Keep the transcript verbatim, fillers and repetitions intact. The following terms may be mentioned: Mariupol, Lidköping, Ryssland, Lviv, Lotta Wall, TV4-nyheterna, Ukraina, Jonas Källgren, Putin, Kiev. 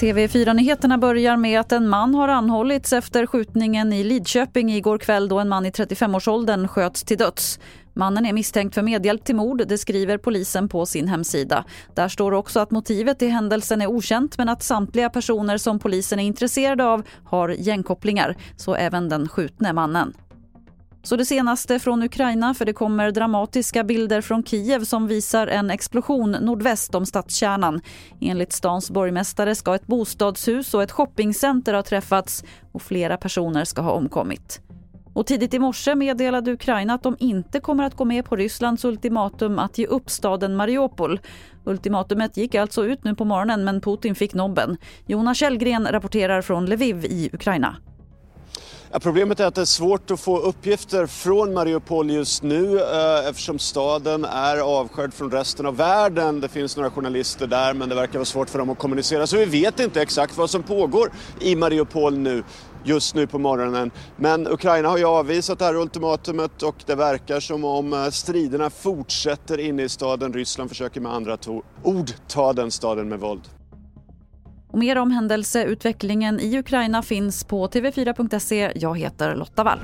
T V fyra-nyheterna börjar med att en man har anhållits efter skjutningen i Lidköping igår kväll då en man i trettiofem-årsåldern sköts till döds. Mannen är misstänkt för medhjälp till mord, det skriver polisen på sin hemsida. Där står också att motivet till händelsen är okänt men att samtliga personer som polisen är intresserade av har gängkopplingar, så även den skjutne mannen. Så det senaste från Ukraina, för det kommer dramatiska bilder från Kiev som visar en explosion nordväst om stadskärnan. Enligt stans borgmästare ska ett bostadshus och ett shoppingcenter ha träffats och flera personer ska ha omkommit. Och tidigt i morse meddelade Ukraina att de inte kommer att gå med på Rysslands ultimatum att ge upp staden Mariupol. Ultimatumet gick alltså ut nu på morgonen men Putin fick nobben. Jonas Källgren rapporterar från Lviv i Ukraina. Ja, problemet är att det är svårt att få uppgifter från Mariupol just nu eh, eftersom staden är avskärd från resten av världen. Det finns några journalister där men det verkar vara svårt för dem att kommunicera. Så vi vet inte exakt vad som pågår i Mariupol nu, just nu på morgonen. Men Ukraina har ju avvisat det här ultimatumet och det verkar som om striderna fortsätter inne i staden. Ryssland försöker med andra to- ord ta den staden med våld. Och mer om händelseutvecklingen i Ukraina finns på T V fyra punkt se. Jag heter Lotta Wall.